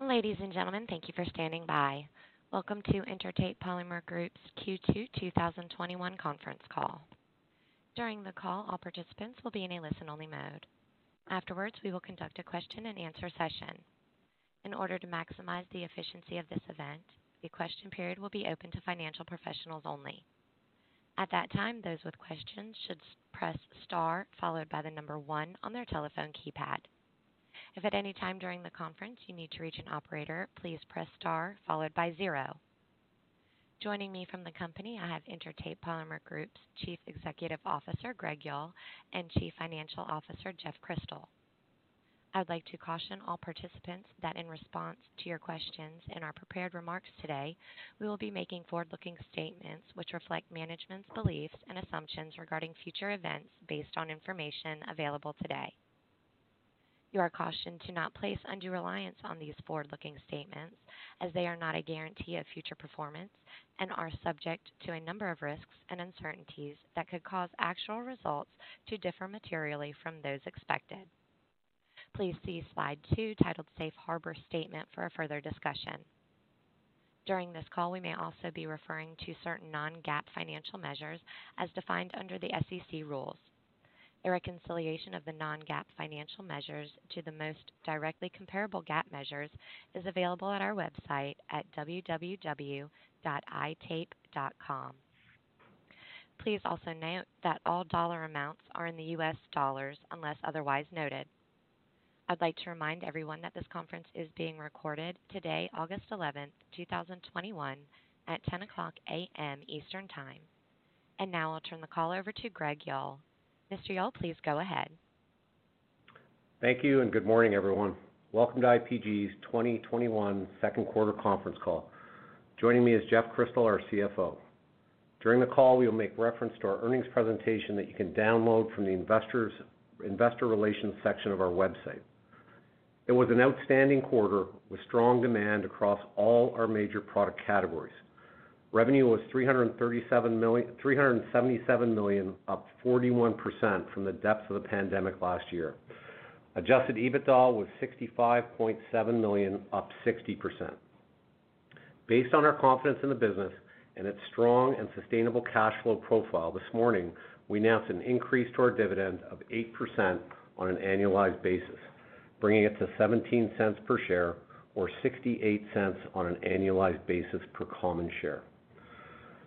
Ladies and gentlemen, thank you for standing by. Welcome to Intertape Polymer Group's Q2 2021 conference call. During the call, all participants will be in a listen-only mode. Afterwards, we will conduct a question-and-answer session. In order to maximize the efficiency of this event, the question period will be open to financial professionals only. At that time, those with questions should press star followed by the number 1 on their telephone keypad. If at any time during the conference you need to reach an operator, please press star followed by 0. Joining me from the company, I have Intertape Polymer Group's Chief Executive Officer, Greg Yull, and Chief Financial Officer, Jeff Crystal. I would like to caution all participants that in response to your questions and our prepared remarks today, we will be making forward-looking statements which reflect management's beliefs and assumptions regarding future events based on information available today. You are cautioned to not place undue reliance on these forward-looking statements, as they are not a guarantee of future performance and are subject to a number of risks and uncertainties that could cause actual results to differ materially from those expected. Please see slide 2, titled Safe Harbor Statement, for a further discussion. During this call, we may also be referring to certain non-GAAP financial measures as defined under the SEC rules. A reconciliation of the non-GAAP financial measures to the most directly comparable GAAP measures is available at our website at www.itape.com. Please also note that all dollar amounts are in the U.S. dollars unless otherwise noted. I'd like to remind everyone that this conference is being recorded today, August 11th, 2021 at 10 o'clock a.m. Eastern Time. And now I'll turn the call over to Greg Yull. Mr. Yull, please go ahead. Thank you, and good morning, everyone. Welcome to IPG's 2021 second quarter conference call. Joining me is Jeff Crystal, our CFO. During the call, we will make reference to our earnings presentation that you can download from the Investor Relations section of our website. It was an outstanding quarter with strong demand across all our major product categories. Revenue was $377 million, up 41% from the depths of the pandemic last year. Adjusted EBITDA was $65.7 million, up 60%. Based on our confidence in the business and its strong and sustainable cash flow profile, this morning we announced an increase to our dividend of 8% on an annualized basis, bringing it to 17 cents per share or 68 cents on an annualized basis per common share.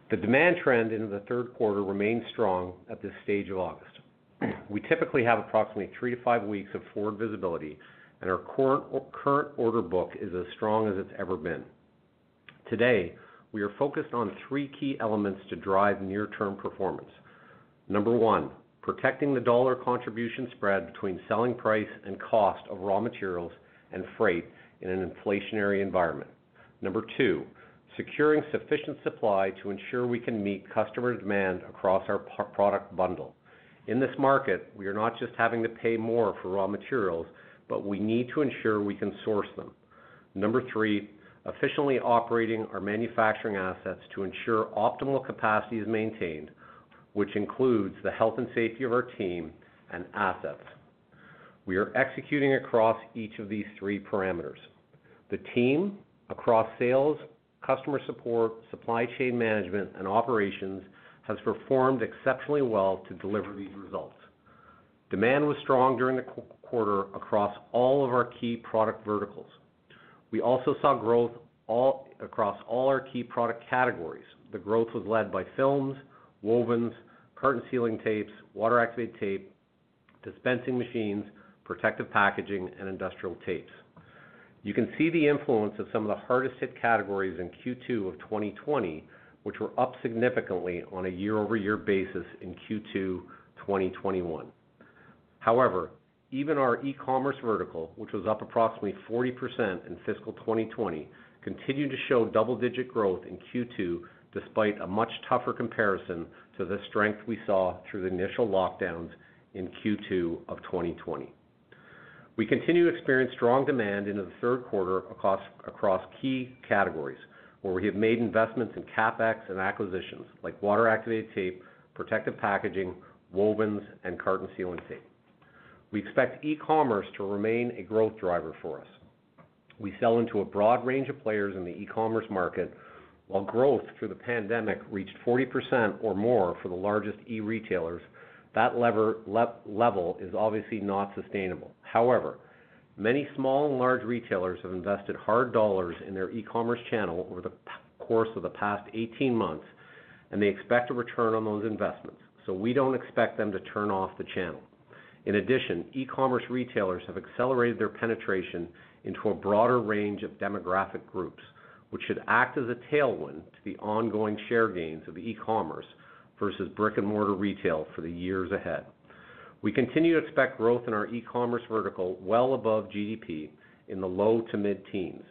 The demand trend into the third quarter remains strong at this stage of August. We typically have approximately 3 to 5 weeks of forward visibility, and our current order book is as strong as it's ever been. Today, we are focused on 3 key elements to drive near-term performance. Number 1, protecting the dollar contribution spread between selling price and cost of raw materials and freight in an inflationary environment. Number 2, securing sufficient supply to ensure we can meet customer demand across our product bundle. In this market, we are not just having to pay more for raw materials, but we need to ensure we can source them. Number 3, efficiently operating our manufacturing assets to ensure optimal capacity is maintained, which includes the health and safety of our team and assets. We are executing across each of these 3 parameters. The team, across sales, customer support, supply chain management, and operations, has performed exceptionally well to deliver these results. Demand was strong during the quarter across all of our key product verticals. We also saw growth across all our key product categories. The growth was led by films, wovens, curtain sealing tapes, water-activated tape, dispensing machines, protective packaging, and industrial tapes. You can see the influence of some of the hardest hit categories in Q2 of 2020, which were up significantly on a year-over-year basis in Q2 2021. However, even our e-commerce vertical, which was up approximately 40% in fiscal 2020, continued to show double-digit growth in Q2 despite a much tougher comparison to the strength we saw through the initial lockdowns in Q2 of 2020. We continue to experience strong demand into the third quarter across key categories, where we have made investments in CapEx and acquisitions like water-activated tape, protective packaging, wovens, and carton sealing tape. We expect e-commerce to remain a growth driver for us. We sell into a broad range of players in the e-commerce market, while growth through the pandemic reached 40% or more for the largest e-retailers. That level is obviously not sustainable. However, many small and large retailers have invested hard dollars in their e-commerce channel over the course of the past 18 months, and they expect a return on those investments, so we don't expect them to turn off the channel. In addition, e-commerce retailers have accelerated their penetration into a broader range of demographic groups, which should act as a tailwind to the ongoing share gains of e-commerce versus brick-and-mortar retail for the years ahead. We continue to expect growth in our e-commerce vertical well above GDP in the low to mid-teens,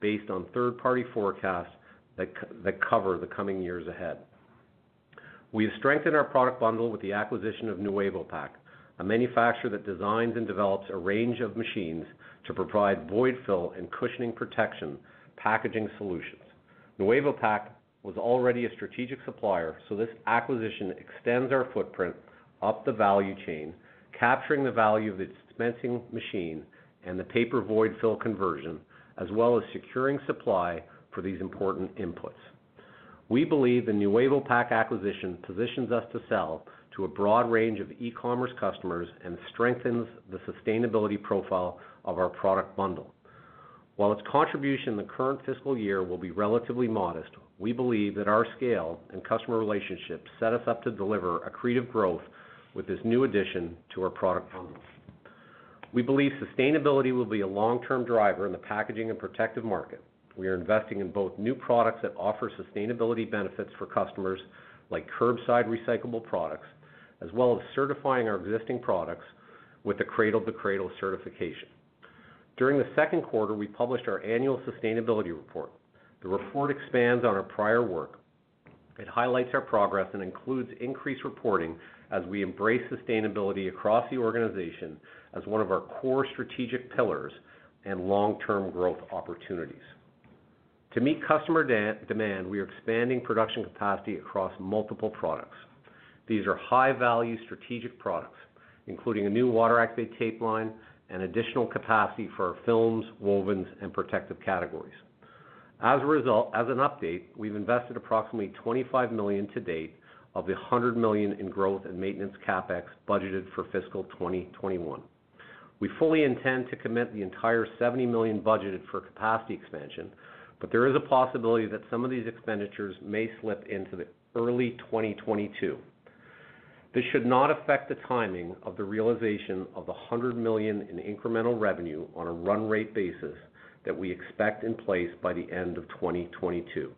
based on third-party forecasts that cover the coming years ahead. We have strengthened our product bundle with the acquisition of Nuevo Pack, a manufacturer that designs and develops a range of machines to provide void fill and cushioning protection packaging solutions. Nuevo Pack was already a strategic supplier, so this acquisition extends our footprint up the value chain, capturing the value of the dispensing machine and the paper void fill conversion, as well as securing supply for these important inputs. We believe the Nuevo Pack acquisition positions us to sell to a broad range of e-commerce customers and strengthens the sustainability profile of our product bundle. While its contribution in the current fiscal year will be relatively modest, we believe that our scale and customer relationships set us up to deliver accretive growth with this new addition to our product bundle. We believe sustainability will be a long-term driver in the packaging and protective market. We are investing in both new products that offer sustainability benefits for customers, like curbside recyclable products, as well as certifying our existing products with the Cradle-to-Cradle certification. During the second quarter, we published our annual sustainability report. The report expands on our prior work. It highlights our progress and includes increased reporting as we embrace sustainability across the organization as one of our core strategic pillars and long-term growth opportunities. To meet customer demand, we are expanding production capacity across multiple products. These are high-value strategic products, including a new water-activated tape line and additional capacity for our films, wovens, and protective categories. As a result, as an update, we've invested approximately $25 million to date of the $100 million in growth and maintenance CapEx budgeted for fiscal 2021. We fully intend to commit the entire $70 million budgeted for capacity expansion, but there is a possibility that some of these expenditures may slip into the early 2022. This should not affect the timing of the realization of the $100 million in incremental revenue on a run rate basis that we expect in place by the end of 2022,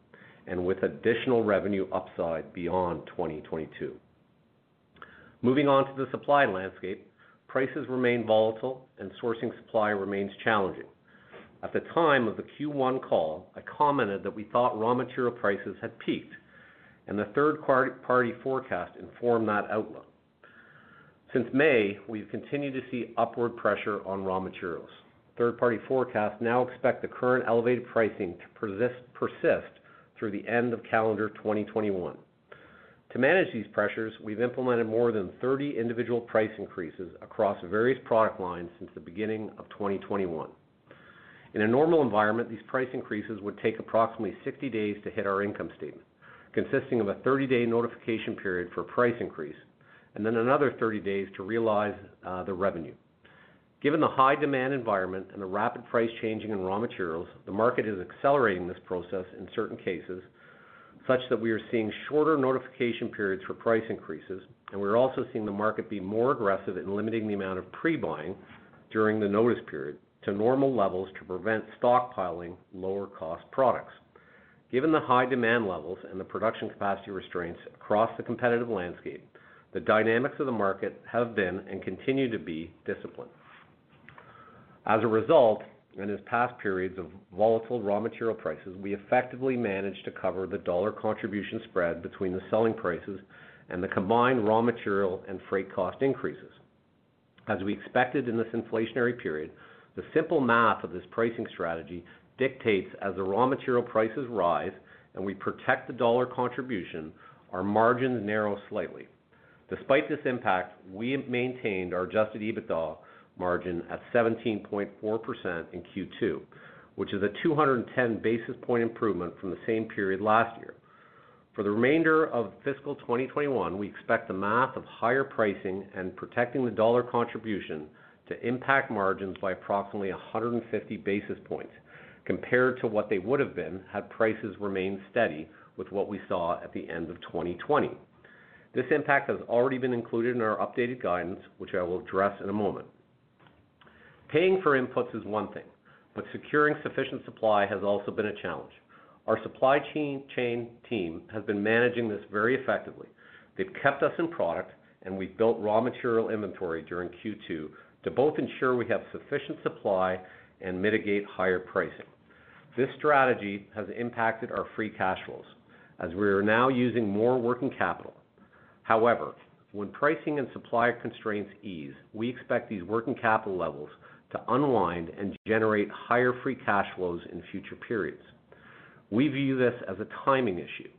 and with additional revenue upside beyond 2022. Moving on to the supply landscape, prices remain volatile and sourcing supply remains challenging. At the time of the Q1 call, I commented that we thought raw material prices had peaked, and the third-party forecast informed that outlook. Since May, we've continued to see upward pressure on raw materials. Third-party forecasts now expect the current elevated pricing to persist through the end of calendar 2021. To manage these pressures, we've implemented more than 30 individual price increases across various product lines since the beginning of 2021. In a normal environment, these price increases would take approximately 60 days to hit our income statement, consisting of a 30-day notification period for price increase, and then another 30 days to realize the revenue. Given the high demand environment and the rapid price changing in raw materials, the market is accelerating this process in certain cases, such that we are seeing shorter notification periods for price increases, and we're also seeing the market be more aggressive in limiting the amount of pre-buying during the notice period to normal levels to prevent stockpiling lower cost products. Given the high demand levels and the production capacity restraints across the competitive landscape, the dynamics of the market have been and continue to be disciplined. As a result, and in past periods of volatile raw material prices, we effectively managed to cover the dollar contribution spread between the selling prices and the combined raw material and freight cost increases. As we expected in this inflationary period, the simple math of this pricing strategy dictates as the raw material prices rise and we protect the dollar contribution, our margins narrow slightly. Despite this impact, we maintained our adjusted EBITDA margin at 17.4% in Q2, which is a 210 basis point improvement from the same period last year. For the remainder of fiscal 2021, we expect the math of higher pricing and protecting the dollar contribution to impact margins by approximately 150 basis points compared to what they would have been had prices remained steady with what we saw at the end of 2020. This impact has already been included in our updated guidance, which I will address in a moment. Paying for inputs is one thing, but securing sufficient supply has also been a challenge. Our supply chain team has been managing this very effectively. They've kept us in product, and we've built raw material inventory during Q2 to both ensure we have sufficient supply and mitigate higher pricing. This strategy has impacted our free cash flows, as we are now using more working capital. However, when pricing and supply constraints ease, we expect these working capital levels to unwind and generate higher free cash flows in future periods. We view this as a timing issue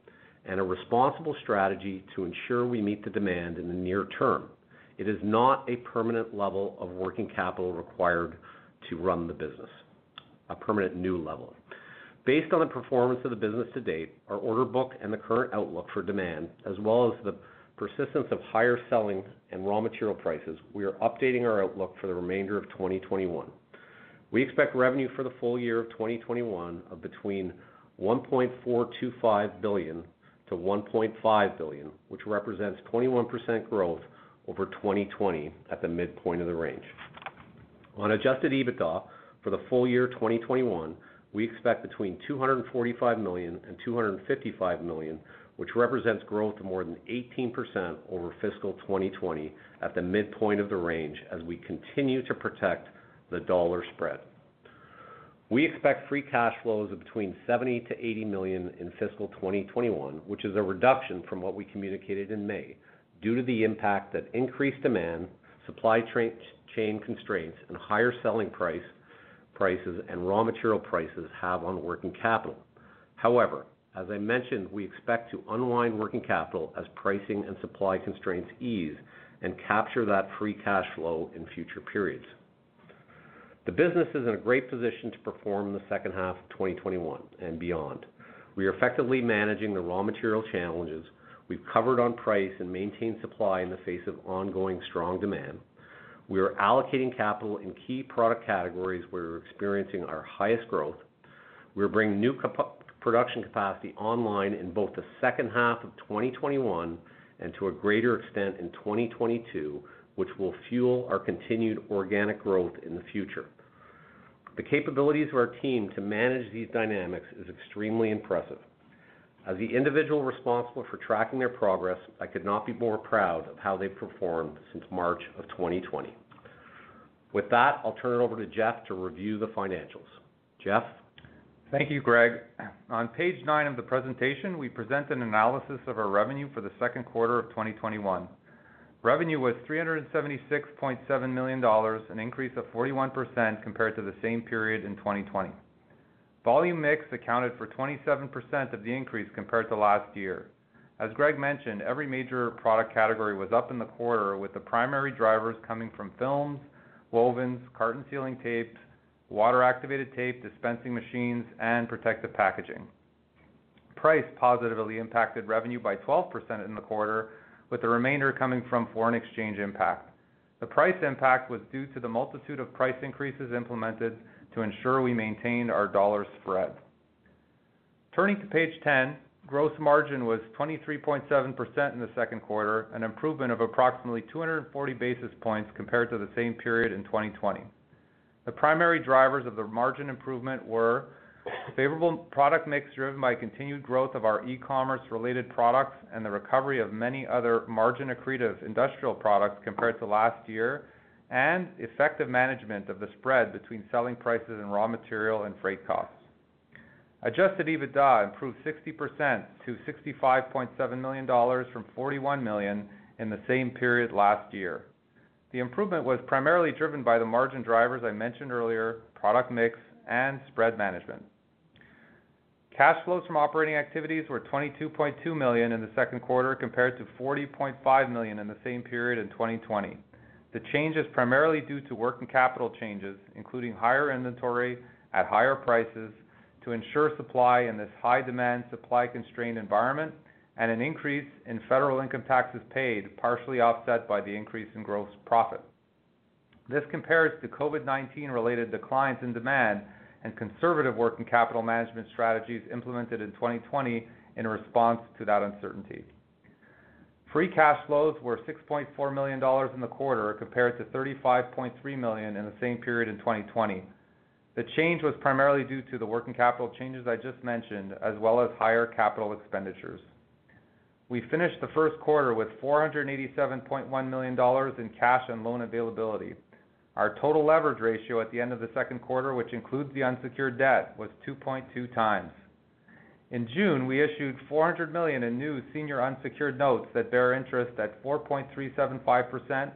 and a responsible strategy to ensure we meet the demand in the near term. It is not a permanent level of working capital required to run the business, a permanent new level. Based on the performance of the business to date, our order book and the current outlook for demand, as well as the persistence of higher selling and raw material prices, we are updating our outlook for the remainder of 2021. We expect revenue for the full year of 2021 of between $1.425 billion to $1.5 billion, which represents 21% growth over 2020 at the midpoint of the range. On adjusted EBITDA for the full year 2021, we expect between $245 million and $255 million, which represents growth of more than 18% over fiscal 2020 at the midpoint of the range as we continue to protect the dollar spread. We expect free cash flows of between 70 to 80 million in fiscal 2021, which is a reduction from what we communicated in May due to the impact that increased demand, supply chain constraints, and higher selling prices and raw material prices have on working capital. However, as I mentioned, we expect to unwind working capital as pricing and supply constraints ease and capture that free cash flow in future periods. The business is in a great position to perform in the second half of 2021 and beyond. We are effectively managing the raw material challenges. We've covered on price and maintained supply in the face of ongoing strong demand. We are allocating capital in key product categories where we're experiencing our highest growth. We're bringing new production capacity online in both the second half of 2021 and to a greater extent in 2022, which will fuel our continued organic growth in the future. The capabilities of our team to manage these dynamics is extremely impressive. As the individual responsible for tracking their progress, I could not be more proud of how they've performed since March of 2020. With that, I'll turn it over to Jeff to review the financials. Jeff? Thank you, Greg. On page 9 of the presentation, we present an analysis of our revenue for the second quarter of 2021. Revenue was $376.7 million, an increase of 41% compared to the same period in 2020. Volume mix accounted for 27% of the increase compared to last year. As Greg mentioned, every major product category was up in the quarter, with the primary drivers coming from films, wovens, carton sealing tapes, water-activated tape, dispensing machines, and protective packaging. Price positively impacted revenue by 12% in the quarter, with the remainder coming from foreign exchange impact. The price impact was due to the multitude of price increases implemented to ensure we maintained our dollar spread. Turning to page 10, gross margin was 23.7% in the second quarter, an improvement of approximately 240 basis points compared to the same period in 2020. The primary drivers of the margin improvement were favorable product mix driven by continued growth of our e-commerce related products and the recovery of many other margin accretive industrial products compared to last year, and effective management of the spread between selling prices and raw material and freight costs. Adjusted EBITDA improved 60% to $65.7 million from $41 million in the same period last year. The improvement was primarily driven by the margin drivers I mentioned earlier, product mix, and spread management. Cash flows from operating activities were $22.2 million in the second quarter compared to $40.5 million in the same period in 2020. The change is primarily due to working capital changes, including higher inventory at higher prices to ensure supply in this high-demand, supply-constrained environment, and an increase in federal income taxes paid, partially offset by the increase in gross profit. This compares to COVID-19-related declines in demand and conservative working capital management strategies implemented in 2020 in response to that uncertainty. Free cash flows were $6.4 million in the quarter compared to $35.3 million in the same period in 2020. The change was primarily due to the working capital changes I just mentioned, as well as higher capital expenditures. We finished the first quarter with $487.1 million in cash and loan availability. Our total leverage ratio at the end of the second quarter, which includes the unsecured debt, was 2.2 times. In June, we issued $400 million in new senior unsecured notes that bear interest at 4.375%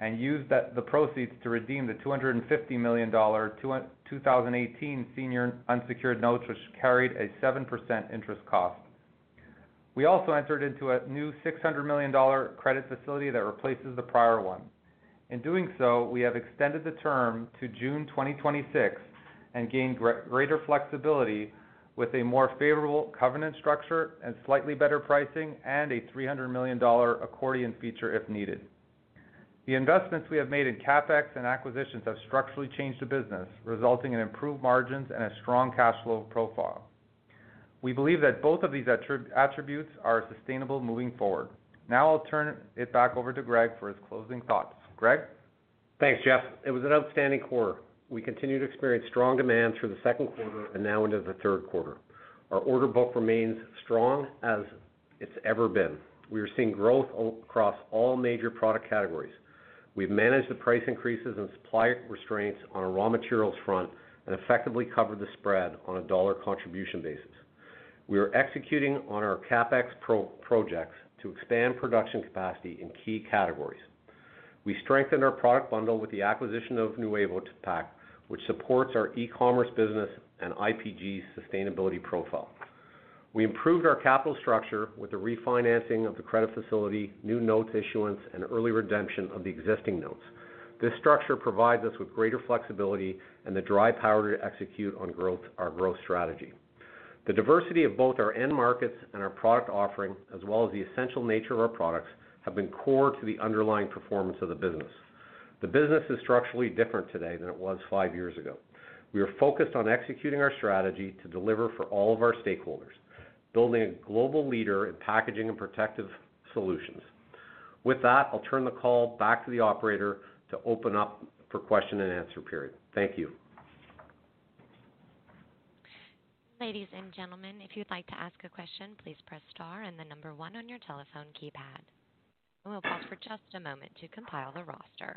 and used the proceeds to redeem the $250 million 2018 senior unsecured notes, which carried a 7% interest cost. We also entered into a new $600 million credit facility that replaces the prior one. In doing so, we have extended the term to June 2026 and gained greater flexibility with a more favorable covenant structure and slightly better pricing and a $300 million accordion feature if needed. The investments we have made in CapEx and acquisitions have structurally changed the business, resulting in improved margins and a strong cash flow profile. We believe that both of these attributes are sustainable moving forward. Now I'll turn it back over to Greg for his closing thoughts. Greg? Thanks, Jeff. It was an outstanding quarter. We continue to experience strong demand through the second quarter and now into the third quarter. Our order book remains strong as it's ever been. We are seeing growth across all major product categories. We've managed the price increases and supply restraints on a raw materials front and effectively covered the spread on a dollar contribution basis. We are executing on our CapEx projects to expand production capacity in key categories. We strengthened our product bundle with the acquisition of Nuevo Pack, which supports our e-commerce business and IPG's sustainability profile. We improved our capital structure with the refinancing of the credit facility, new notes issuance, and early redemption of the existing notes. This structure provides us with greater flexibility and the dry powder to execute on our growth strategy. The diversity of both our end markets and our product offering, as well as the essential nature of our products, have been core to the underlying performance of the business. The business is structurally different today than it was 5 years ago. We are focused on executing our strategy to deliver for all of our stakeholders, building a global leader in packaging and protective solutions. With that, I'll turn the call back to the operator to open up for question and answer period. Thank you. Ladies and gentlemen, if you'd like to ask a question, please press star and the number 1 on your telephone keypad. We'll pause for just a moment to compile the roster.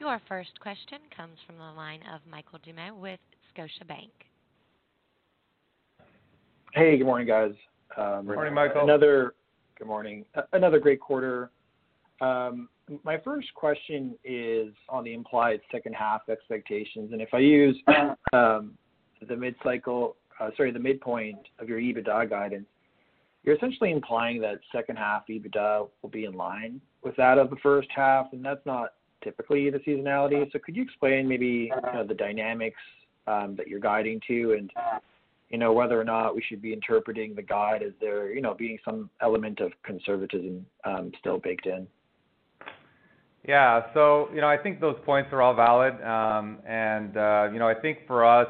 Your first question comes from the line of Michael Dumais with Scotiabank. Hey, good morning, guys. Morning, Michael. Good morning. Another great quarter. My first question is on the implied second half expectations, and if I use the midpoint of your EBITDA guidance, you're essentially implying that second half EBITDA will be in line with that of the first half, and that's not typically the seasonality. So could you explain maybe the dynamics that you're guiding to, and whether or not we should be interpreting the guide as there being some element of conservatism still baked in? Yeah, so I think those points are all valid, I think for us,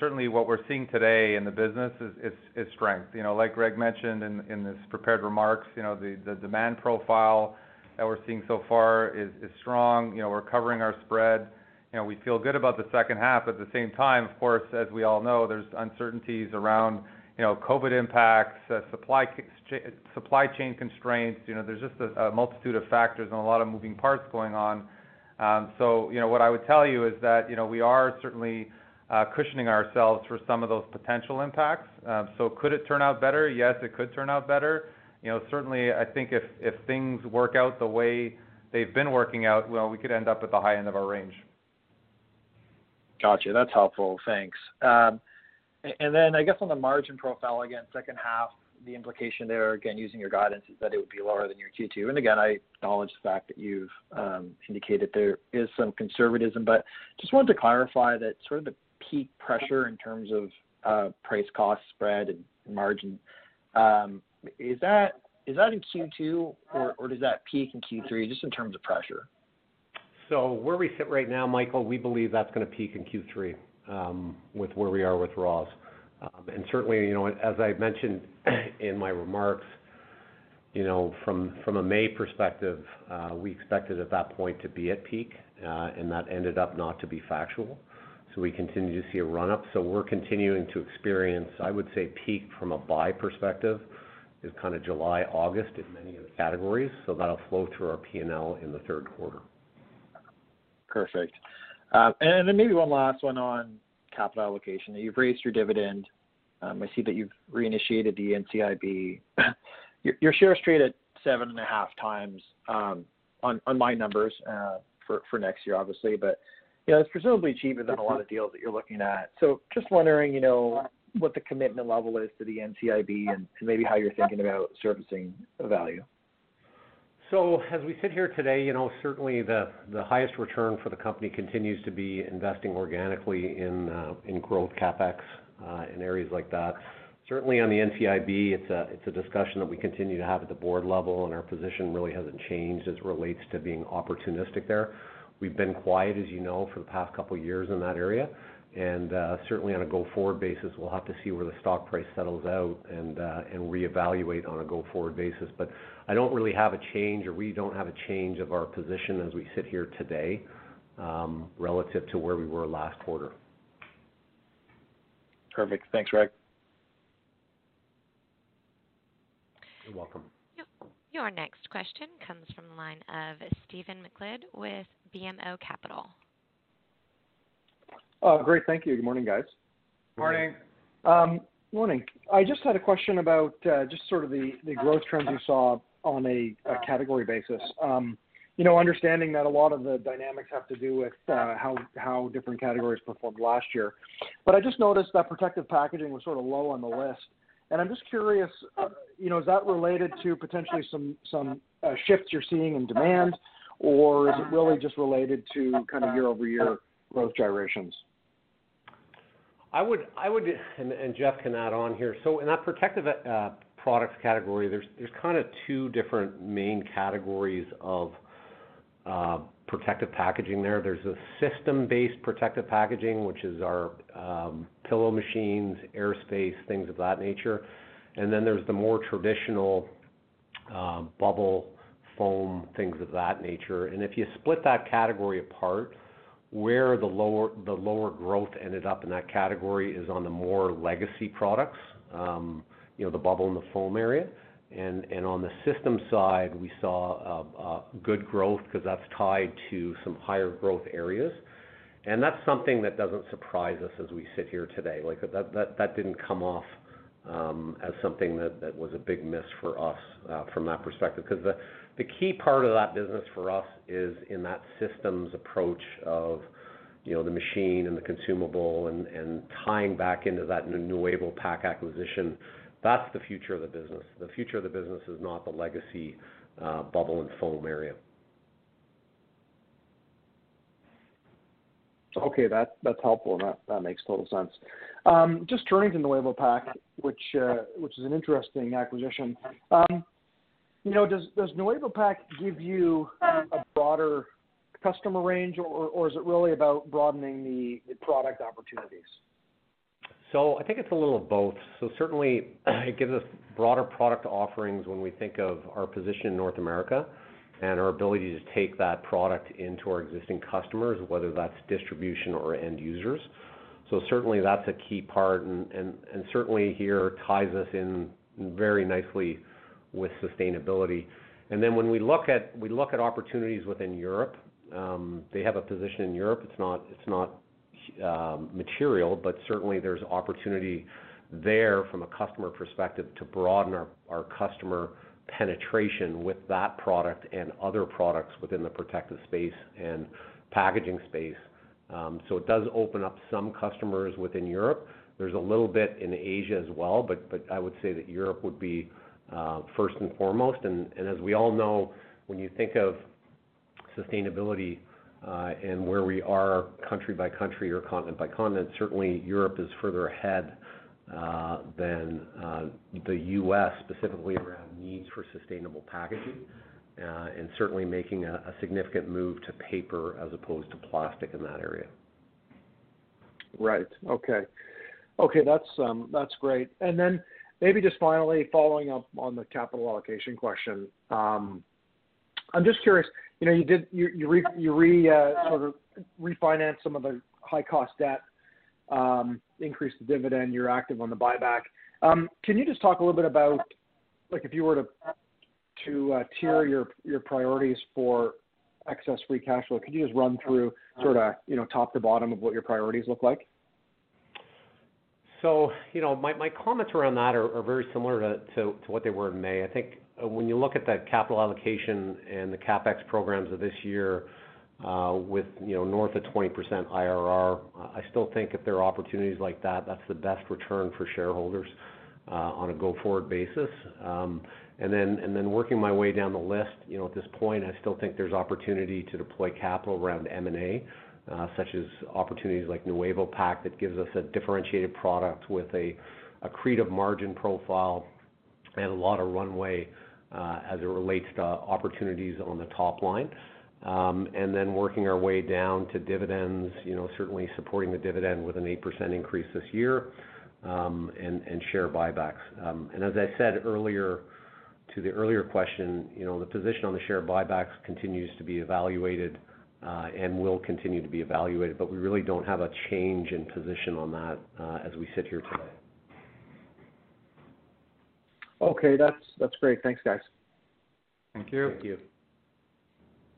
certainly what we're seeing today in the business is strength. Like Greg mentioned in his prepared remarks, the demand profile that we're seeing so far is strong. We're covering our spread. We feel good about the second half. At the same time, of course, as we all know, there's uncertainties around COVID impacts, supply chain constraints. There's just a multitude of factors and a lot of moving parts going on. So what I would tell you is that we are certainly cushioning ourselves for some of those potential impacts. So could it turn out better? Yes, it could turn out better. Certainly, I think if things work out the way they've been working out, well, we could end up at the high end of our range. Gotcha. That's helpful. Thanks. And then I guess on the margin profile, again, second half, the implication there, again, using your guidance, is that it would be lower than your Q2. And again, I acknowledge the fact that you've indicated there is some conservatism, but just wanted to clarify that sort of the peak pressure in terms of price cost spread and margin, is that in Q2 or does that peak in Q3, just in terms of pressure? So where we sit right now, Michael, we believe that's going to peak in Q3 with where we are with raws. And certainly, as I mentioned in my remarks, from a May perspective, we expected at that point to be at peak, and that ended up not to be factual. So we continue to see a run-up. So we're continuing to experience, I would say, peak from a buy perspective is kind of July, August in many of the categories. So that'll flow through our P&L in the third quarter. Perfect. And then maybe one last one on capital allocation. You've raised your dividend. I see that you've reinitiated the NCIB. your shares trade at 7.5 times on my numbers for next year, obviously, but it's presumably cheaper than a lot of deals that you're looking at. So just wondering, what the commitment level is to the NCIB and maybe how you're thinking about surfacing the value. So as we sit here today, certainly the highest return for the company continues to be investing organically in growth CapEx in areas like that. Certainly on the NCIB, it's a discussion that we continue to have at the board level, and our position really hasn't changed as it relates to being opportunistic there. We've been quiet, as for the past couple of years in that area, and certainly on a go-forward basis, we'll have to see where the stock price settles out and reevaluate on a go-forward basis. But I don't really have a change, or we don't have a change of our position as we sit here today relative to where we were last quarter. Perfect. Thanks, Greg. You're welcome. Your next question comes from the line of Stephen McLeod with BMO Capital. Great, thank you. Good morning, guys. Morning. Morning. I just had a question about just sort of the growth trends you saw on a category basis. Understanding that a lot of the dynamics have to do with how different categories performed last year. But I just noticed that protective packaging was sort of low on the list. And I'm just curious, is that related to potentially some shifts you're seeing in demand, or is it really just related to kind of year-over-year growth gyrations? I would, and Jeff can add on here. So in that protective products category, there's kind of two different main categories of protective packaging there. There's a system-based protective packaging, which is our pillow machines, airspace, things of that nature. And then there's the more traditional bubble, foam, things of that nature. And if you split that category apart, where the lower growth ended up in that category is on the more legacy products, the bubble and the foam area. And on the system side, we saw good growth because that's tied to some higher growth areas. And that's something that doesn't surprise us as we sit here today. Like that didn't come off as something that was a big miss for us from that perspective. Because the key part of that business for us is in that systems approach of the machine and the consumable and tying back into that Nuevo Pack acquisition. That's the future of the business. The future of the business is not the legacy bubble and foam area. Okay, that's helpful, and that makes total sense. Just turning to Nuevo Pack, which is an interesting acquisition. Does Nuevo Pack give you a broader customer range, or is it really about broadening the product opportunities? So I think it's a little of both. So certainly it gives us broader product offerings when we think of our position in North America and our ability to take that product into our existing customers, whether that's distribution or end users. So certainly that's a key part, and certainly here ties us in very nicely with sustainability. And then when we look at opportunities within Europe, they have a position in Europe. It's not material, but certainly there's opportunity there from a customer perspective to broaden our customer penetration with that product and other products within the protective space and packaging space. So it does open up some customers within Europe. There's a little bit in Asia as well, but I would say that Europe would be first and foremost. And as we all know, when you think of sustainability, and where we are country by country or continent by continent, certainly Europe is further ahead than the U.S., specifically around needs for sustainable packaging, and certainly making a significant move to paper as opposed to plastic in that area. Right. Okay. That's great. And then maybe just finally following up on the capital allocation question, I'm just curious. You refinance some of the high cost debt, increase the dividend. You're active on the buyback. Can you just talk a little bit about, like, if you were to tier your priorities for excess free cash flow? Could you just run through sort of top to bottom of what your priorities look like? So my comments around that are very similar to what they were in May. I think when you look at the capital allocation and the CapEx programs of this year, with north of 20% IRR, I still think if there are opportunities like that, that's the best return for shareholders on a go-forward basis. And then working my way down the list, at this point, I still think there's opportunity to deploy capital around M&A, such as opportunities like Nuevo Pack that gives us a differentiated product with a accretive margin profile and a lot of runway as it relates to opportunities on the top line. And then working our way down to dividends, certainly supporting the dividend with an 8% increase this year, and share buybacks. And as I said earlier to the earlier question, the position on the share buybacks continues to be evaluated and will continue to be evaluated, but we really don't have a change in position on that as we sit here today. Okay, that's great. Thanks, guys. Thank you. Thank you.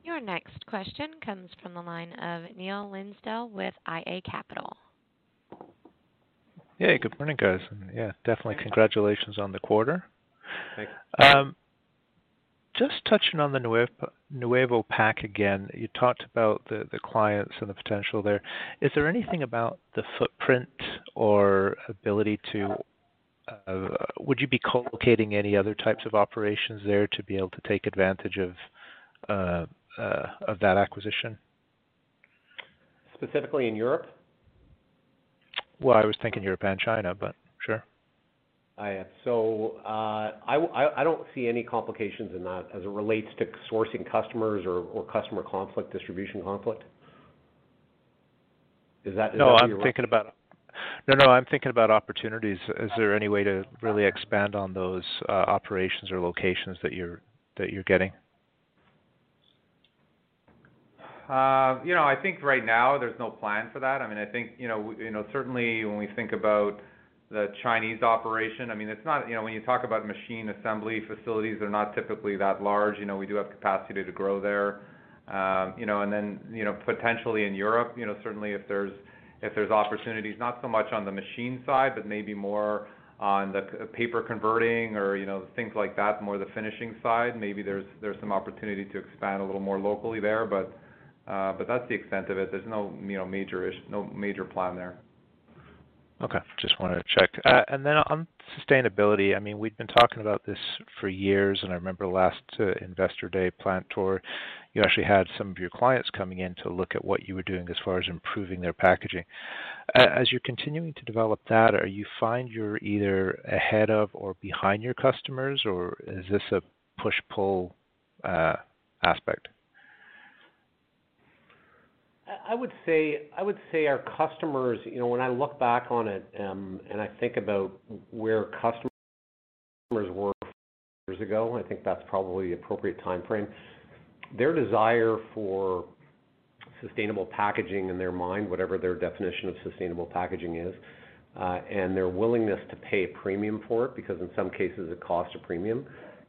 Your next question comes from the line of Neil Linsdell with IA Capital. Hey, good morning, guys. And yeah, definitely congratulations on the quarter. Thanks. Just touching on the Nuevo Pack again, you talked about the clients and the potential there. Is there anything about the footprint or ability to would you be co-locating any other types of operations there to be able to take advantage of that acquisition? Specifically in Europe? Well, I was thinking Europe and China, but sure. I don't see any complications in that as it relates to sourcing customers or customer conflict, distribution conflict. I'm thinking about opportunities. Is there any way to really expand on those operations or locations that you're getting? I think right now there's no plan for that. I mean, I think certainly when we think about the Chinese operation, I mean, it's not when you talk about machine assembly facilities, they're not typically that large. We do have capacity to grow there. And then potentially in Europe, certainly if there's opportunities, not so much on the machine side, but maybe more on the paper converting or things like that, more the finishing side. Maybe there's some opportunity to expand a little more locally there, but that's the extent of it. There's no major plan there. Okay, just wanted to check. And then on sustainability, I mean, we've been talking about this for years, and I remember last Investor Day plant tour, you actually had some of your clients coming in to look at what you were doing as far as improving their packaging. As you're continuing to develop that, are you find you're either ahead of or behind your customers, or is this a push-pull aspect? I would say our customers, you know, when I look back on it and I think about where customers were years ago, I think that's probably the appropriate time frame. Their desire for sustainable packaging in their mind, whatever their definition of sustainable packaging is, and their willingness to pay a premium for it, because in some cases it costs a premium,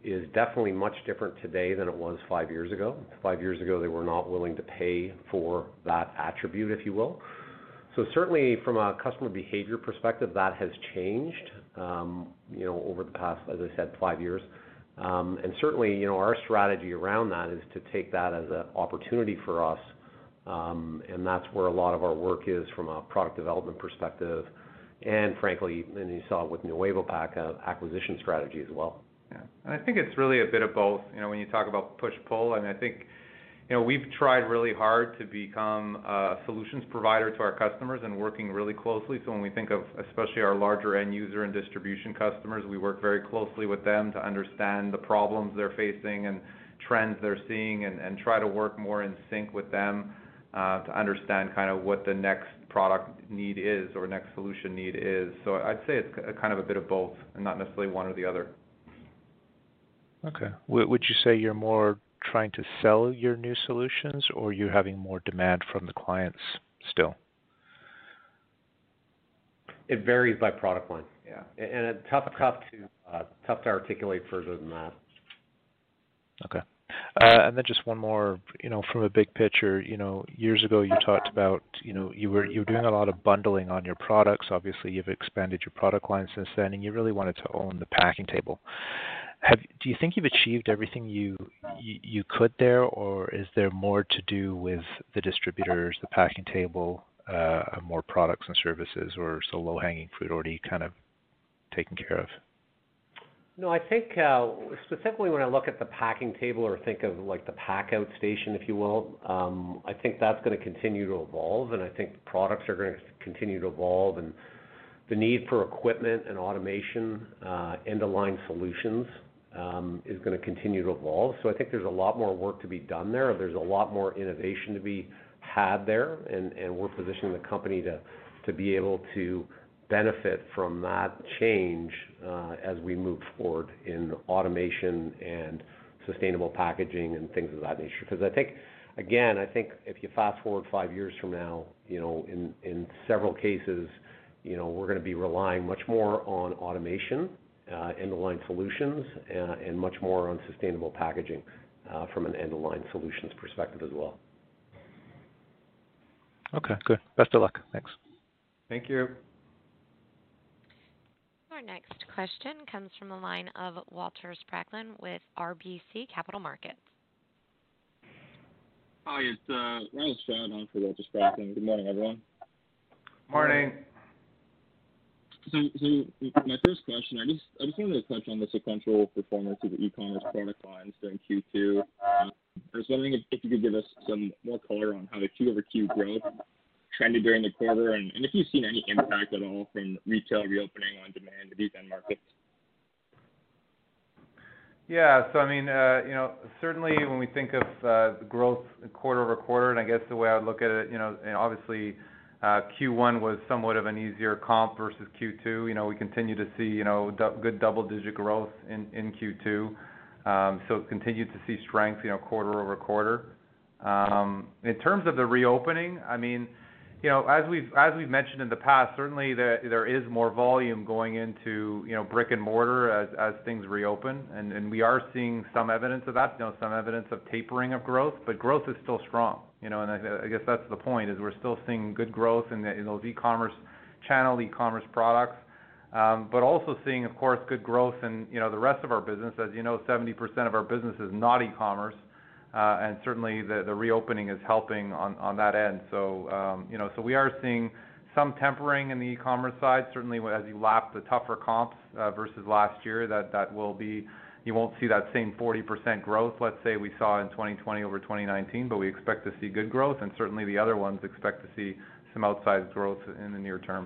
is definitely much different today than it was 5 years ago. 5 years ago, they were not willing to pay for that attribute, if you will. So certainly from a customer behavior perspective, that has changed, you know, over the past, as I said, 5 years. And certainly, you know, our strategy around that is to take that as an opportunity for us. And that's where a lot of our work is from a product development perspective. And frankly, and you saw with Nuevo Pack, acquisition strategy as well. Yeah. And I think it's really a bit of both, you know, when you talk about push-pull. I mean, I think, you know, we've tried really hard to become a solutions provider to our customers and working really closely. So when we think of especially our larger end user and distribution customers, we work very closely with them to understand the problems they're facing and trends they're seeing, and try to work more in sync with them to understand kind of what the next product need is or next solution need is. So I'd say it's kind of a bit of both and not necessarily one or the other. Okay. Would you say you're more trying to sell your new solutions, or you're having more demand from the clients still? It varies by product line. Yeah, and it's tough to articulate further than that. Okay. And then just one more, you know, from a big picture, you know, years ago you talked about, you know, you were doing a lot of bundling on your products. Obviously, you've expanded your product line since then, and you really wanted to own the packing table. Do you think you've achieved everything you could there, or is there more to do with the distributors, the packing table, more products and services, or is the low-hanging fruit already kind of taken care of? No, I think specifically when I look at the packing table, or think of like the pack-out station, if you will, I think that's going to continue to evolve, and I think the products are going to continue to evolve, and the need for equipment and automation, end-of-line solutions, is going to continue to evolve. So I think there's a lot more work to be done there. There's a lot more innovation to be had there, and we're positioning the company to be able to benefit from that change as we move forward in automation and sustainable packaging and things of that nature. Because I think, again, if you fast forward 5 years from now, you know, in several cases, you know, we're going to be relying much more on automation, end-of-line solutions, and much more on sustainable packaging from an end-of-line solutions perspective as well. Okay, good. Best of luck. Thanks. Thank you. Our next question comes from the line of Walter Spracklin with RBC Capital Markets. Hi, it's Ryan Stroud on for Walter Spracklin. Good morning, everyone. Morning. So my first question, I just wanted to touch on the sequential performance of the e-commerce product lines during Q2. I was wondering if you could give us some more color on how the Q-over-Q growth trended during the quarter, and if you've seen any impact at all from retail reopening on demand in these end markets. Yeah, so I mean, you know, certainly when we think of the growth quarter over quarter, and I guess the way I would look at it, you know, and obviously Q1 was somewhat of an easier comp versus Q2. You know, we continue to see, you know, good double-digit growth in Q2. So continued to see strength, you know, quarter over quarter. In terms of the reopening, I mean, you know, as we've mentioned in the past, certainly there is more volume going into, you know, brick and mortar as things reopen, and we are seeing some evidence of that. You know, some evidence of tapering of growth, but growth is still strong. You know, and I guess that's the point, is we're still seeing good growth in those e-commerce channel, e-commerce products, but also seeing, of course, good growth in, you know, the rest of our business. As you know, 70% of our business is not e-commerce, and certainly the reopening is helping on that end. So, you know, so we are seeing some tempering in the e-commerce side, certainly as you lap the tougher comps versus last year, that will be, you won't see that same 40% growth, let's say, we saw in 2020 over 2019, but we expect to see good growth, and certainly the other ones expect to see some outsized growth in the near term.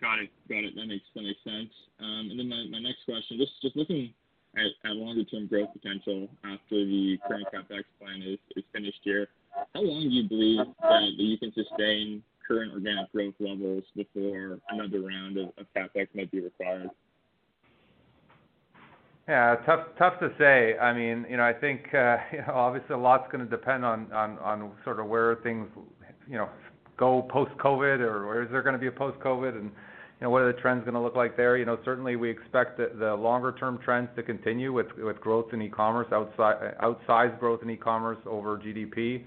Got it. That makes sense. And then my next question, just looking at longer-term growth potential after the current CapEx plan is finished here, how long do you believe that you can sustain current organic growth levels before another round of CapEx might be required? Yeah, tough to say. I mean, I think obviously a lot's going to depend on sort of where things, go post-COVID, or where is there going to be a post-COVID, and what are the trends going to look like there? Certainly we expect the longer-term trends to continue with growth in e-commerce, outsized growth in e-commerce over GDP.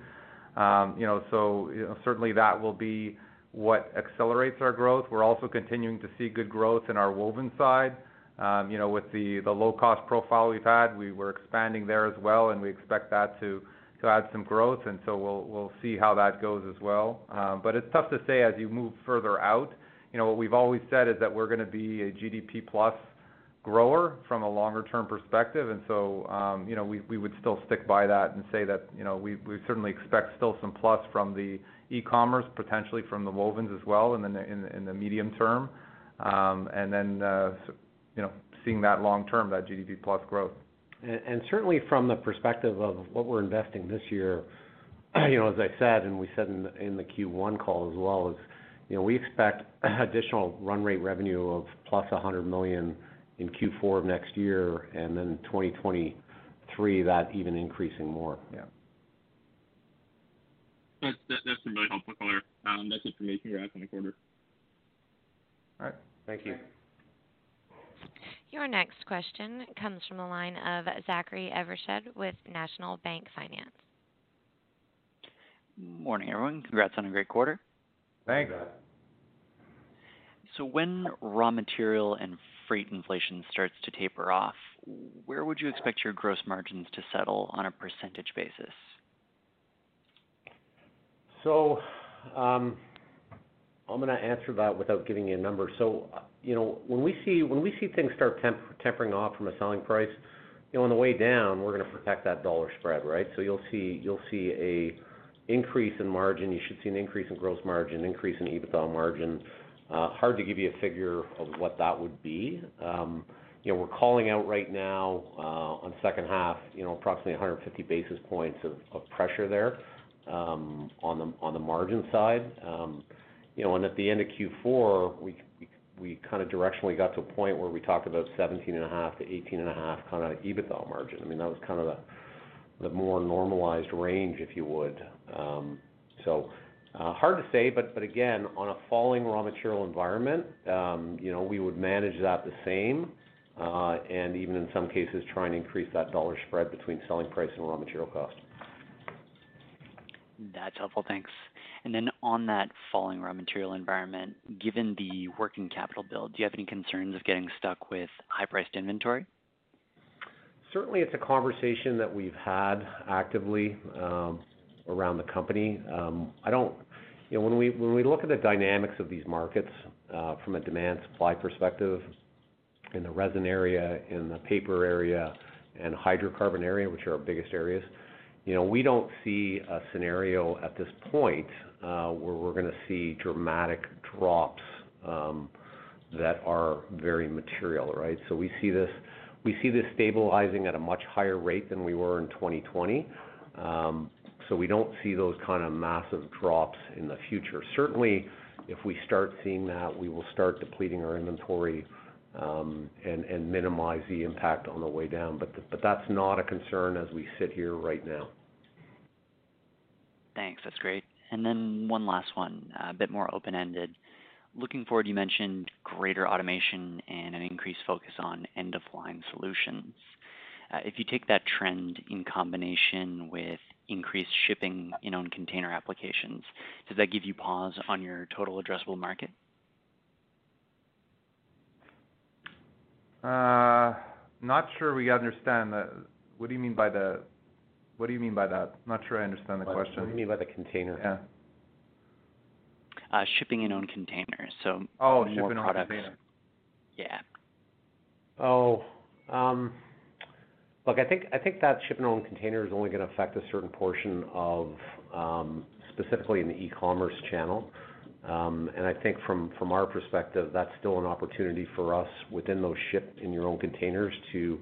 So certainly that will be what accelerates our growth. We're also continuing to see good growth in our woven side. With the low-cost profile we've had, we were expanding there as well, and we expect that to add some growth, and so we'll see how that goes as well. But it's tough to say as you move further out. What we've always said is that we're going to be a GDP-plus grower from a longer-term perspective, and so we would still stick by that and say that we certainly expect still some plus from the e-commerce, potentially from the wovens as well in the medium term, and then. Seeing that long-term, that GDP-plus growth. And certainly from the perspective of what we're investing this year, as I said, and we said in the Q1 call as well, is, we expect additional run rate revenue of plus $100 million in Q4 of next year, and then 2023, that even increasing more. Yeah. That's some really helpful color. That's it for me. Congrats on the quarter. All right. Thank you. Your next question comes from the line of Zachary Evershed with National Bank Finance. Morning, everyone. Congrats on a great quarter. Thanks. So when raw material and freight inflation starts to taper off, where would you expect your gross margins to settle on a percentage basis? So I'm going to answer that without giving you a number. So, when we see things start tempering off from a selling price, on the way down, we're going to protect that dollar spread, right? So you'll see a increase in margin. You should see an increase in gross margin, increase in EBITDA margin. Hard to give you a figure of what that would be. We're calling out right now on second half, approximately 150 basis points of pressure there on the margin side. And at the end of Q4, we kind of directionally got to a point where we talked about 17.5 to 18.5 kind of EBITDA margin. I mean, that was kind of the more normalized range, if you would. Hard to say, but again, on a falling raw material environment, we would manage that the same, and even in some cases try and increase that dollar spread between selling price and raw material cost. That's helpful. Thanks. And then on that falling raw material environment, given the working capital build, do you have any concerns of getting stuck with high-priced inventory? Certainly it's a conversation that we've had actively around the company. When we look at the dynamics of these markets from a demand supply perspective in the resin area, in the paper area, and hydrocarbon area, which are our biggest areas, we don't see a scenario at this point where we're going to see dramatic drops that are very material, right? So we see this stabilizing at a much higher rate than we were in 2020. So we don't see those kind of massive drops in the future. Certainly, if we start seeing that, we will start depleting our inventory and minimize the impact on the way down. But that's not a concern as we sit here right now. Thanks. That's great. And then one last one, a bit more open-ended. Looking forward, you mentioned greater automation and an increased focus on end-of-line solutions. If you take that trend in combination with increased shipping in own container applications, does that give you pause on your total addressable market? Not sure we understand that. What do you mean by that? Not sure I understand the question. What do you mean by the container? Yeah. shipping in own containers. So shipping on containers. Yeah. Look, I think that shipping on container is only going to affect a certain portion of specifically in the e-commerce channel. And I think from our perspective, that's still an opportunity for us within those ship in your own containers to,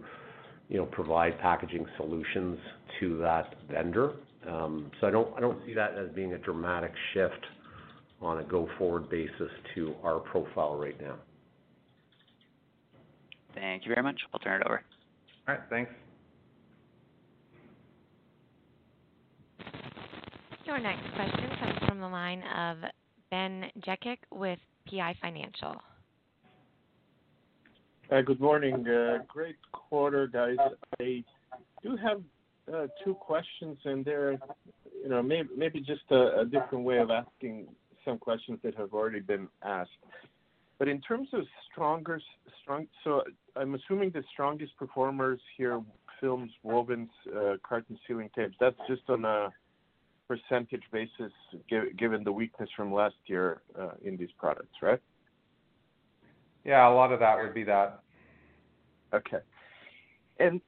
you know, provide packaging solutions to that vendor. So I don't see that as being a dramatic shift on a go-forward basis to our profile right now. Thank you very much. I'll turn it over. All right, thanks. Your next question comes from the line of Ben Jekic with PI Financial. Good morning. Great quarter, guys. I do have two questions, and they're, you know, maybe just a different way of asking some questions that have already been asked. But in terms of so I'm assuming the strongest performers here, films, wovens, carton sealing tapes, that's just on a percentage basis given the weakness from last year in these products, right? Yeah, a lot of that would be that. Okay. And,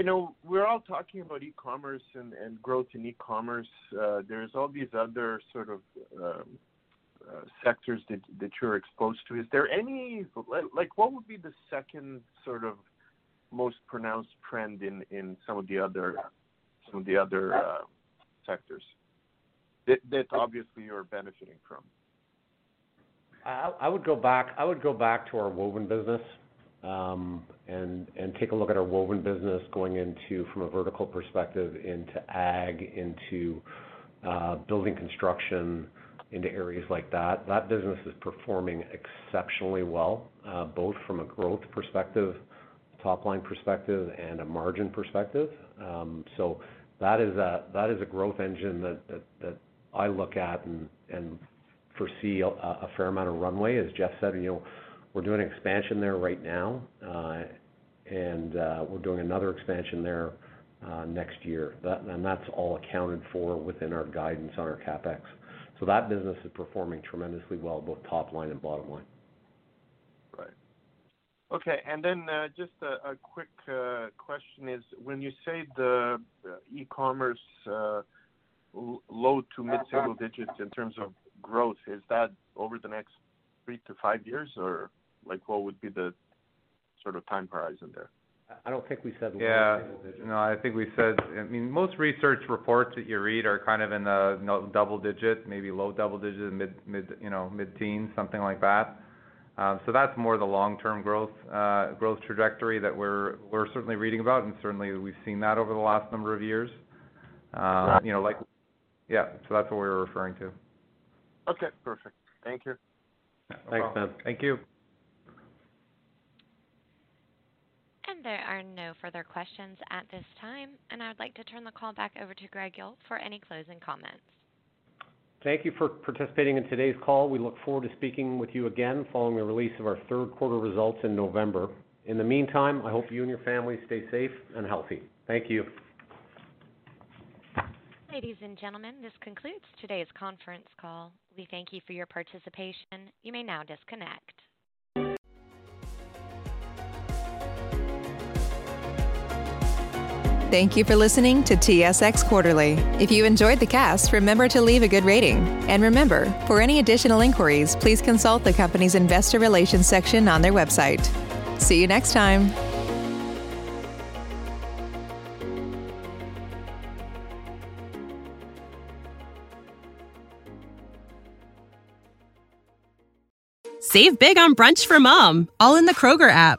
you know, we're all talking about e-commerce and growth in e-commerce. There's all these other sort of sectors that you're exposed to. Is there any, like, what would be the second sort of most pronounced trend in some of the other sectors that obviously you're benefiting from? I would go back to our woven business and take a look at our woven business going into, from a vertical perspective, into ag, into building construction, into areas like that. That business is performing exceptionally well, both from a growth perspective, top-line perspective, and a margin perspective. So that is a growth engine that I look at and foresee a fair amount of runway. As Jeff said, you know, we're doing an expansion there right now, and we're doing another expansion there next year. And that's all accounted for within our guidance on our CapEx. So that business is performing tremendously well, both top line and bottom line. Right. Okay, and then just a quick question is, when you say the e-commerce low to mid-single digits in terms of growth, is that over the next 3 to 5 years, or like what would be the sort of time horizon there? I don't think we said. Yeah, no, I think we said. I mean, most research reports that you read are kind of in the double digit, maybe low double digit, mid-teens, something like that. So that's more the long-term growth trajectory that we're certainly reading about, and certainly we've seen that over the last number of years. So that's what we were referring to. Okay, perfect. Thank you. Thanks, Ben. Thank you. And there are no further questions at this time, and I would like to turn the call back over to Greg Yull for any closing comments. Thank you for participating in today's call. We look forward to speaking with you again following the release of our third quarter results in November. In the meantime, I hope you and your family stay safe and healthy. Thank you. Ladies and gentlemen, this concludes today's conference call. We thank you for your participation. You may now disconnect. Thank you for listening to TSX Quarterly. If you enjoyed the cast, remember to leave a good rating. And remember, for any additional inquiries, please consult the company's investor relations section on their website. See you next time. Save big on brunch for mom, all in the Kroger app.